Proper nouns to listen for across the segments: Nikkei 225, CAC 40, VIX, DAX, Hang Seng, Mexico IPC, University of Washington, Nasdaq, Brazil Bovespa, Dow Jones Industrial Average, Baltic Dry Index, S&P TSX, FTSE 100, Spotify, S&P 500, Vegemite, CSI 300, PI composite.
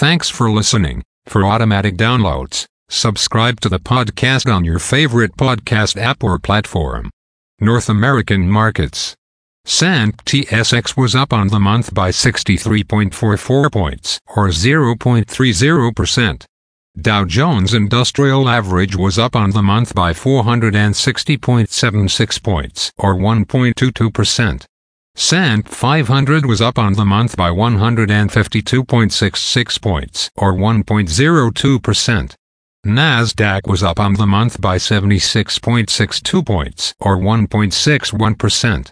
Thanks for listening. For automatic downloads, subscribe to the podcast on your favorite podcast app or platform. North American markets. S&P TSX was up on the month by 63.44 points or 0.30%. Dow Jones Industrial Average was up on the month by 460.76 points or 1.22%. S&P 500 was up on the month by 152.66 points or 1.02%. Nasdaq was up on the month by 76.62 points or 1.61%.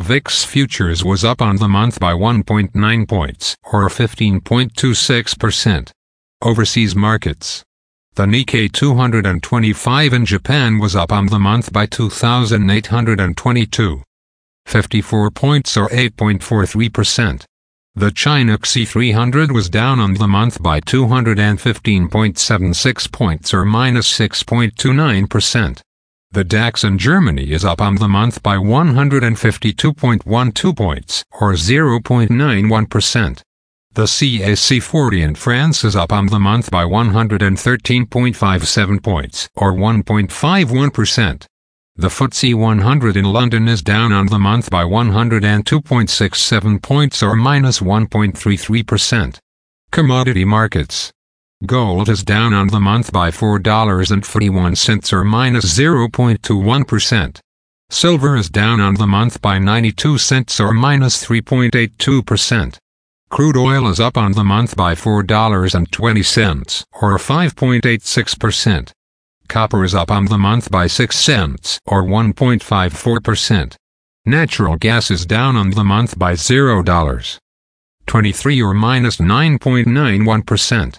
VIX futures was up on the month by 1.9 points or 15.26%. Overseas markets. The Nikkei 225 in Japan was up on the month by 2,822.54 points or 8.43%. The China CSI 300 was down on the month by 215.76 points or minus 6.29%. The DAX in Germany is up on the month by 152.12 points or 0.91%. The CAC 40 in France is up on the month by 113.57 points or 1.51%. The FTSE 100 in London is down on the month by 102.67 points or minus 1.33%. Commodity markets. Gold is down on the month by $4.41 or minus 0.21%. Silver is down on the month by 92 cents or minus 3.82%. Crude oil is up on the month by $4.20 or 5.86%. Copper is up on the month by 6 cents or 1.54%. Natural gas is down on the month by $0.23 or minus 9.91%.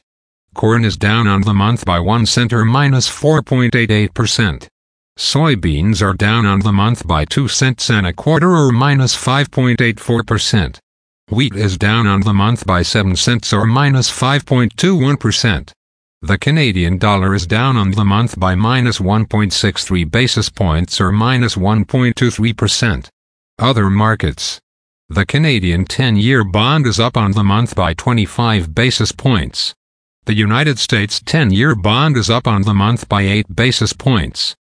Corn is down on the month by 1 cent or minus 4.88%. Soybeans are down on the month by 2 cents and a quarter or minus 5.84%. Wheat is down on the month by 7 cents or minus 5.21%. The Canadian dollar is down on the month by minus 1.63 basis points or minus 1.23%. Other markets. The Canadian 10-year bond is up on the month by 25 basis points. The United States 10-year bond is up on the month by 8 basis points.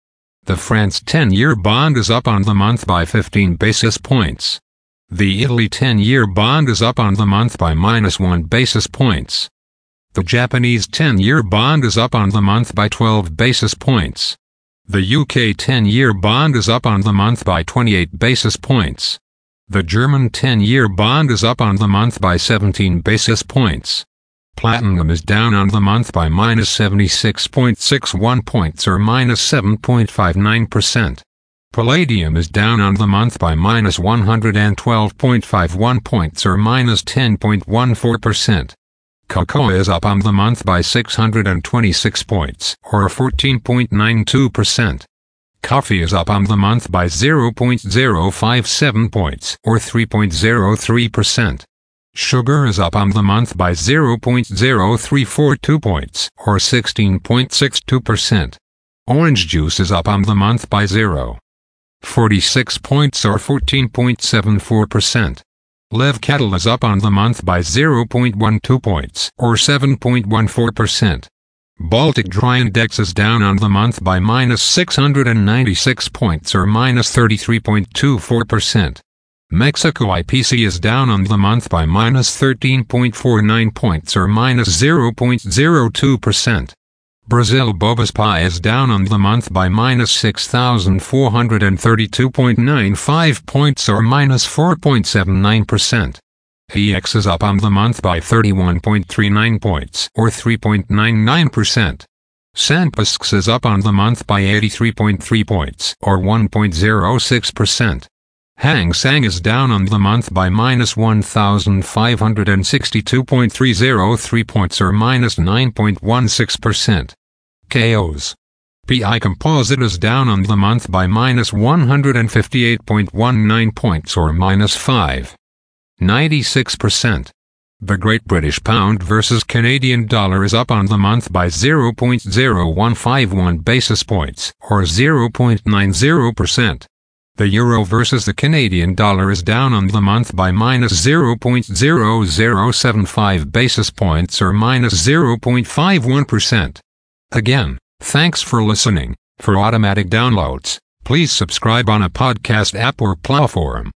The France 10-year bond is up on the month by 15 basis points. The Italy 10-year bond is up on the month by minus 1 basis points. The Japanese 10-year bond is up on the month by 12 basis points. The UK 10-year bond is up on the month by 28 basis points. The German 10-year bond is up on the month by 17 basis points. Platinum is down on the month by minus 76.61 points or minus 7.59%. Palladium is down on the month by minus 112.51 points or minus 10.14%. Cocoa is up on the month by 626 points or 14.92%. Coffee is up on the month by 0.057 points or 3.03%. Sugar is up on the month by 0.0342 points or 16.62%. Orange juice is up on the month by 0.46 points or 14.74%. Live cattle is up on the month by 0.12 points or 7.14%. Baltic Dry Index is down on the month by minus 696 points or minus 33.24%. Mexico IPC is down on the month by minus 13.49 points or minus 0.02%. Brazil Bovespa is down on the month by minus 6,432.95 points or minus 4.79%. EX is up on the month by 31.39 points or 3.99%. SANPSX is up on the month by 83.3 points or 1.06%. Hang Seng is down on the month by minus 1,562.303 points or minus 9.16%. KOs. PI composite is down on the month by minus 158.19 points or minus 5.96%. The Great British Pound versus Canadian dollar is up on the month by 0.0151 basis points or 0.90%. The euro versus the Canadian dollar is down on the month by minus 0.0075 basis points or minus 0.51%. Again, thanks for listening. For automatic downloads, please subscribe on a podcast app or platform.